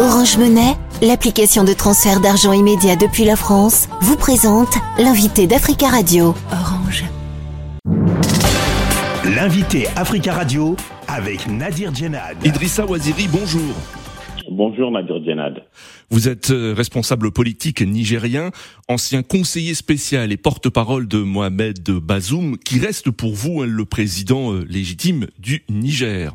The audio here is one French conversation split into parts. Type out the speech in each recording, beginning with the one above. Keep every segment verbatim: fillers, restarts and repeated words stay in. Orange Monnaie, l'application de transfert d'argent immédiat depuis la France, vous présente l'invité d'Africa Radio. Orange. L'invité Africa Radio avec Nadir Djenad. Idrissa Waziri, bonjour. Bonjour Nadir Djenad. Vous êtes responsable politique nigérien, ancien conseiller spécial et porte-parole de Mohamed Bazoum, qui reste pour vous le président légitime du Niger.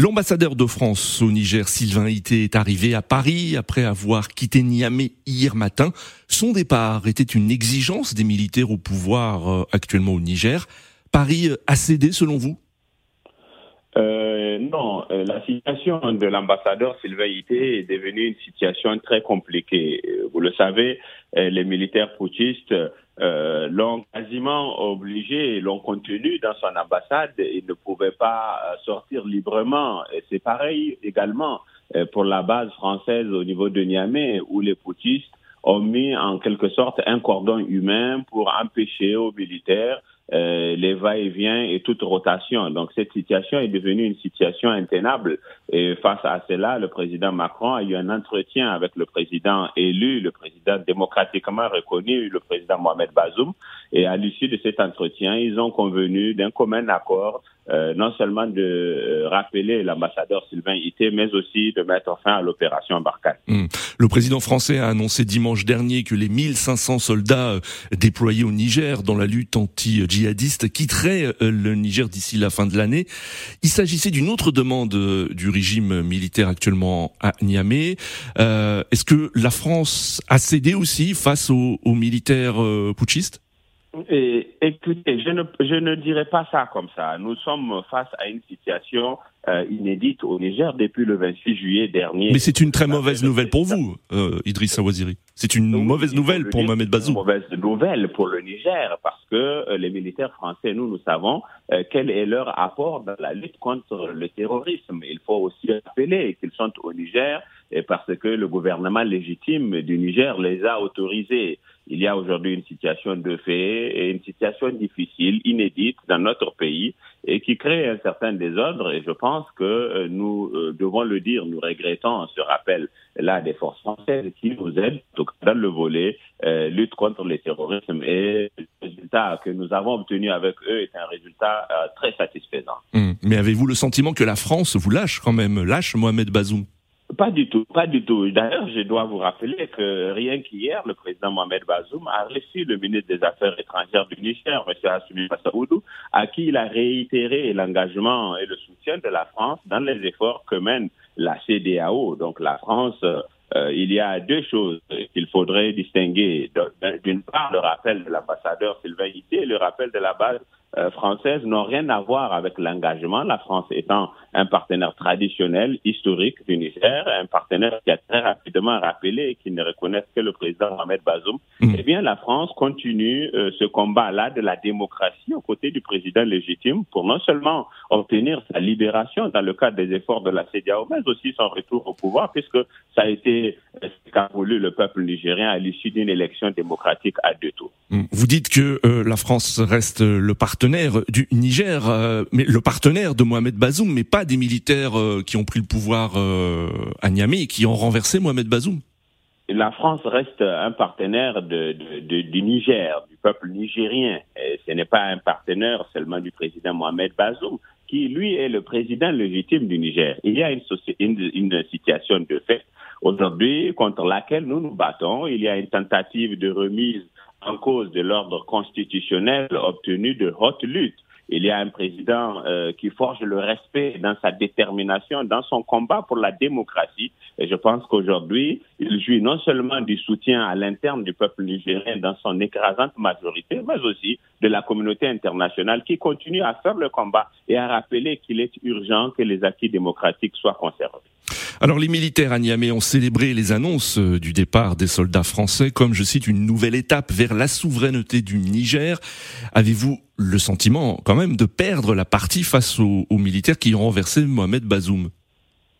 L'ambassadeur de France au Niger, Sylvain Itté, est arrivé à Paris après avoir quitté Niamey hier matin. Son départ était une exigence des militaires au pouvoir actuellement au Niger. Paris a cédé selon vous ? Euh, non, la situation de l'ambassadeur Sylvain Itté est devenue une situation très compliquée. Vous le savez, les militaires putschistes euh, l'ont quasiment obligé, l'ont contenu dans son ambassade. Il ne pouvait pas sortir librement. Et c'est pareil également pour la base française au niveau de Niamey, où les putschistes ont mis en quelque sorte un cordon humain pour empêcher aux militaires Euh, les va-et-vient et toute rotation. Donc cette situation est devenue une situation intenable. Et face à cela, le président Macron a eu un entretien avec le président élu, le président démocratiquement reconnu, le président Mohamed Bazoum. Et à l'issue de cet entretien, ils ont convenu d'un commun accord, euh, non seulement de rappeler l'ambassadeur Sylvain Itté, mais aussi de mettre fin à l'opération Barkhane. Mmh. Le président français a annoncé dimanche dernier que les mille cinq cents soldats déployés au Niger dans la lutte anti-djihadiste quitterait le Niger d'ici la fin de l'année. Il s'agissait d'une autre demande du régime militaire actuellement à Niamey. Euh, est-ce que la France a cédé aussi face aux, aux militaires euh, putschistes ? Et, écoutez, je ne, je ne dirais pas ça comme ça. Nous sommes face à une situation euh, inédite au Niger depuis le vingt-six juillet dernier. Mais c'est une très mauvaise nouvelle pour vous, euh, Idrissa Waziri. C'est une nous, mauvaise nouvelle pour Mohamed Bazoum. Une mauvaise nouvelle pour le Niger, parce que euh, les militaires français, nous, nous savons euh, quel est leur apport dans la lutte contre le terrorisme. Il faut aussi rappeler qu'ils sont au Niger et parce que le gouvernement légitime du Niger les a autorisés. Il y a aujourd'hui une situation de fait et une situation difficile, inédite dans notre pays et qui crée un certain désordre. Et je pense que nous devons le dire, nous regrettons ce rappel-là des forces françaises qui nous aident, en tout cas dans le volet euh, lutte contre le terrorisme. Et le résultat que nous avons obtenu avec eux est un résultat euh, très satisfaisant. Mmh. Mais avez-vous le sentiment que la France vous lâche quand même, lâche Mohamed Bazoum ? Pas du tout, pas du tout. D'ailleurs, je dois vous rappeler que rien qu'hier, le président Mohamed Bazoum a reçu le ministre des Affaires étrangères du Niger, M. Assoumi-Fassaboudou, à qui il a réitéré l'engagement et le soutien de la France dans les efforts que mène la CEDEAO. Donc la France, euh, il y a deux choses qu'il faudrait distinguer. D'une part, le rappel de l'ambassadeur Sylvain Itté et le rappel de la base Euh, françaises n'ont rien à voir avec l'engagement, la France étant un partenaire traditionnel, historique du Niger, un partenaire qui a très rapidement rappelé et qui ne reconnaît que le président Mohamed Bazoum. Mmh. Eh bien, la France continue euh, ce combat-là de la démocratie aux côtés du président légitime pour non seulement obtenir sa libération dans le cadre des efforts de la CEDEAO, mais aussi son retour au pouvoir, puisque ça a été ce qu'a voulu le peuple nigérien à l'issue d'une élection démocratique à deux tours. Mmh. Vous dites que euh, la France reste le partenaire partenaire du Niger, euh, mais le partenaire de Mohamed Bazoum, mais pas des militaires euh, qui ont pris le pouvoir euh, à Niamey et qui ont renversé Mohamed Bazoum. La France reste un partenaire de, de, de, du Niger, du peuple nigérien. Et ce n'est pas un partenaire seulement du président Mohamed Bazoum, qui lui est le président légitime du Niger. Il y a une, soci... une, une situation de fait aujourd'hui contre laquelle nous nous battons. Il y a une tentative de remise en cause de l'ordre constitutionnel obtenu de haute lutte. Il y a un président euh, qui forge le respect dans sa détermination, dans son combat pour la démocratie. Et je pense qu'aujourd'hui, il jouit non seulement du soutien à l'interne du peuple nigérien dans son écrasante majorité, mais aussi de la communauté internationale qui continue à faire le combat et à rappeler qu'il est urgent que les acquis démocratiques soient conservés. Alors les militaires à Niamey ont célébré les annonces du départ des soldats français comme, je cite, une nouvelle étape vers la souveraineté du Niger. Avez-vous le sentiment quand même de perdre la partie face aux, aux militaires qui ont renversé Mohamed Bazoum ?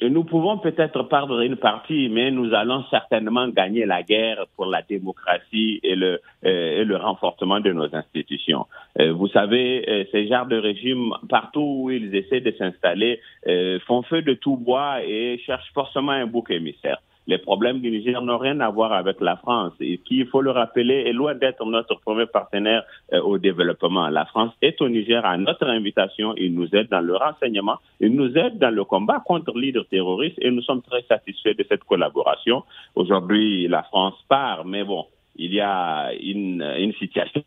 Et nous pouvons peut-être perdre une partie, mais nous allons certainement gagner la guerre pour la démocratie et le, euh, et le renforcement de nos institutions. Euh, vous savez, euh, ces genres de régimes, partout où ils essaient de s'installer, euh, font feu de tout bois et cherchent forcément un bouc émissaire. Les problèmes du Niger n'ont rien à voir avec la France, et qui, il faut le rappeler, est loin d'être notre premier partenaire euh, au développement. La France est au Niger à notre invitation, il nous aide dans le renseignement, il nous aide dans le combat contre les leaders terroristes, et nous sommes très satisfaits de cette collaboration. Aujourd'hui, la France part, mais bon, il y a une, une situation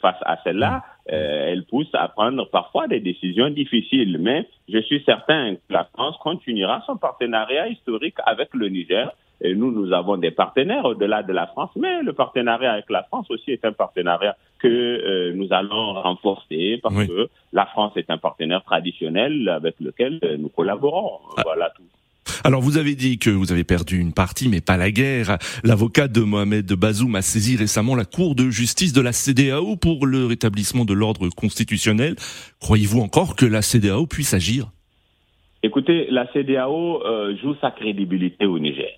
face à celle-là. Euh, elle pousse à prendre parfois des décisions difficiles, mais je suis certain que la France continuera son partenariat historique avec le Niger. Et nous, nous avons des partenaires au-delà de la France, mais le partenariat avec la France aussi est un partenariat que euh, nous allons renforcer parce oui. que la France est un partenaire traditionnel avec lequel nous collaborons. Ah. Voilà tout. Alors vous avez dit que vous avez perdu une partie, mais pas la guerre. L'avocat de Mohamed Bazoum a saisi récemment la Cour de justice de la CEDEAO pour le rétablissement de l'ordre constitutionnel. Croyez-vous encore que la CEDEAO puisse agir ? Écoutez, la CEDEAO euh, joue sa crédibilité au Niger.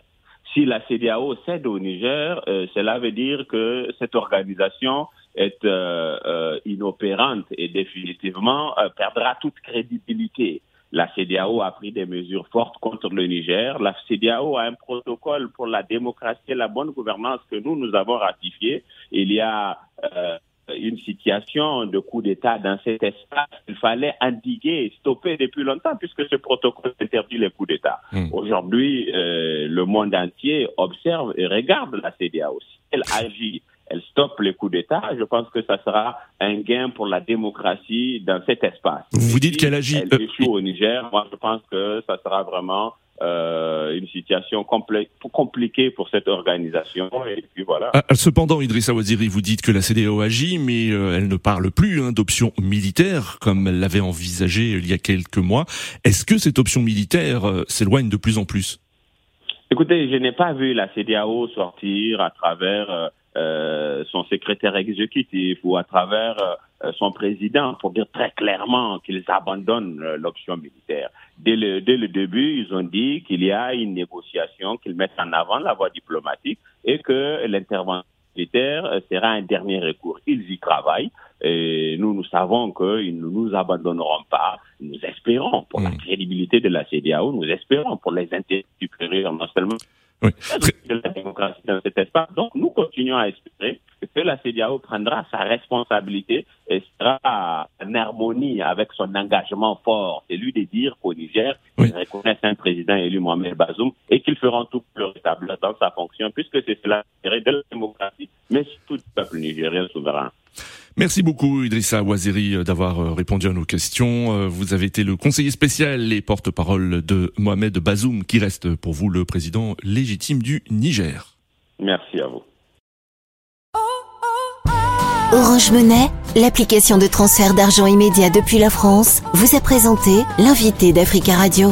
Si la CEDEAO cède au Niger, euh, cela veut dire que cette organisation est euh, euh, inopérante et définitivement euh, perdra toute crédibilité. La CEDEAO a pris des mesures fortes contre le Niger. La CEDEAO a un protocole pour la démocratie et la bonne gouvernance que nous, nous avons ratifié. Il y a euh, une situation de coup d'État dans cet espace qu'il fallait endiguer, stopper depuis longtemps, puisque ce protocole interdit les coups d'État. Mmh. Aujourd'hui, euh, le monde entier observe et regarde la CEDEAO. Elle agit. Elle stoppe les coups d'État. Je pense que ça sera un gain pour la démocratie dans cet espace. Vous si dites qu'elle agit... Elle euh... échoue au Niger. Moi, je pense que ça sera vraiment euh, une situation compli- compliquée pour cette organisation. Et puis voilà. Ah, cependant, Idrissa Waziri, vous dites que la CEDEAO agit, mais euh, elle ne parle plus hein, d'option militaire, comme elle l'avait envisagé il y a quelques mois. Est-ce que cette option militaire euh, s'éloigne de plus en plus ? Écoutez, je n'ai pas vu la CEDEAO sortir à travers... Euh, Euh, son secrétaire exécutif ou à travers euh, son président pour dire très clairement qu'ils abandonnent euh, l'option militaire. Dès le, dès le début, ils ont dit qu'il y a une négociation, qu'ils mettent en avant la voie diplomatique et que l'intervention militaire sera un dernier recours. Ils y travaillent et nous, nous savons qu'ils ne nous abandonneront pas. Nous espérons pour mmh. la crédibilité de la CEDEAO, nous espérons pour les intérêts supérieurs, non seulement oui. de la démocratie dans cet espace. Donc, nous continuons à espérer que la CEDEAO prendra sa responsabilité et sera en harmonie avec son engagement fort, celui de dire qu'au Niger, oui. ils reconnaissent un président élu, Mohamed Bazoum, et qu'ils feront tout pour le rétablir dans sa fonction, puisque c'est cela de la démocratie, mais surtout du peuple nigérien souverain. Merci beaucoup Idrissa Waziri d'avoir répondu à nos questions. Vous avez été le conseiller spécial et porte-parole de Mohamed Bazoum, qui reste pour vous le président légitime du Niger. Merci à vous. Orange Monnaie, l'application de transfert d'argent immédiat depuis la France, vous a présenté l'invité d'Africa Radio.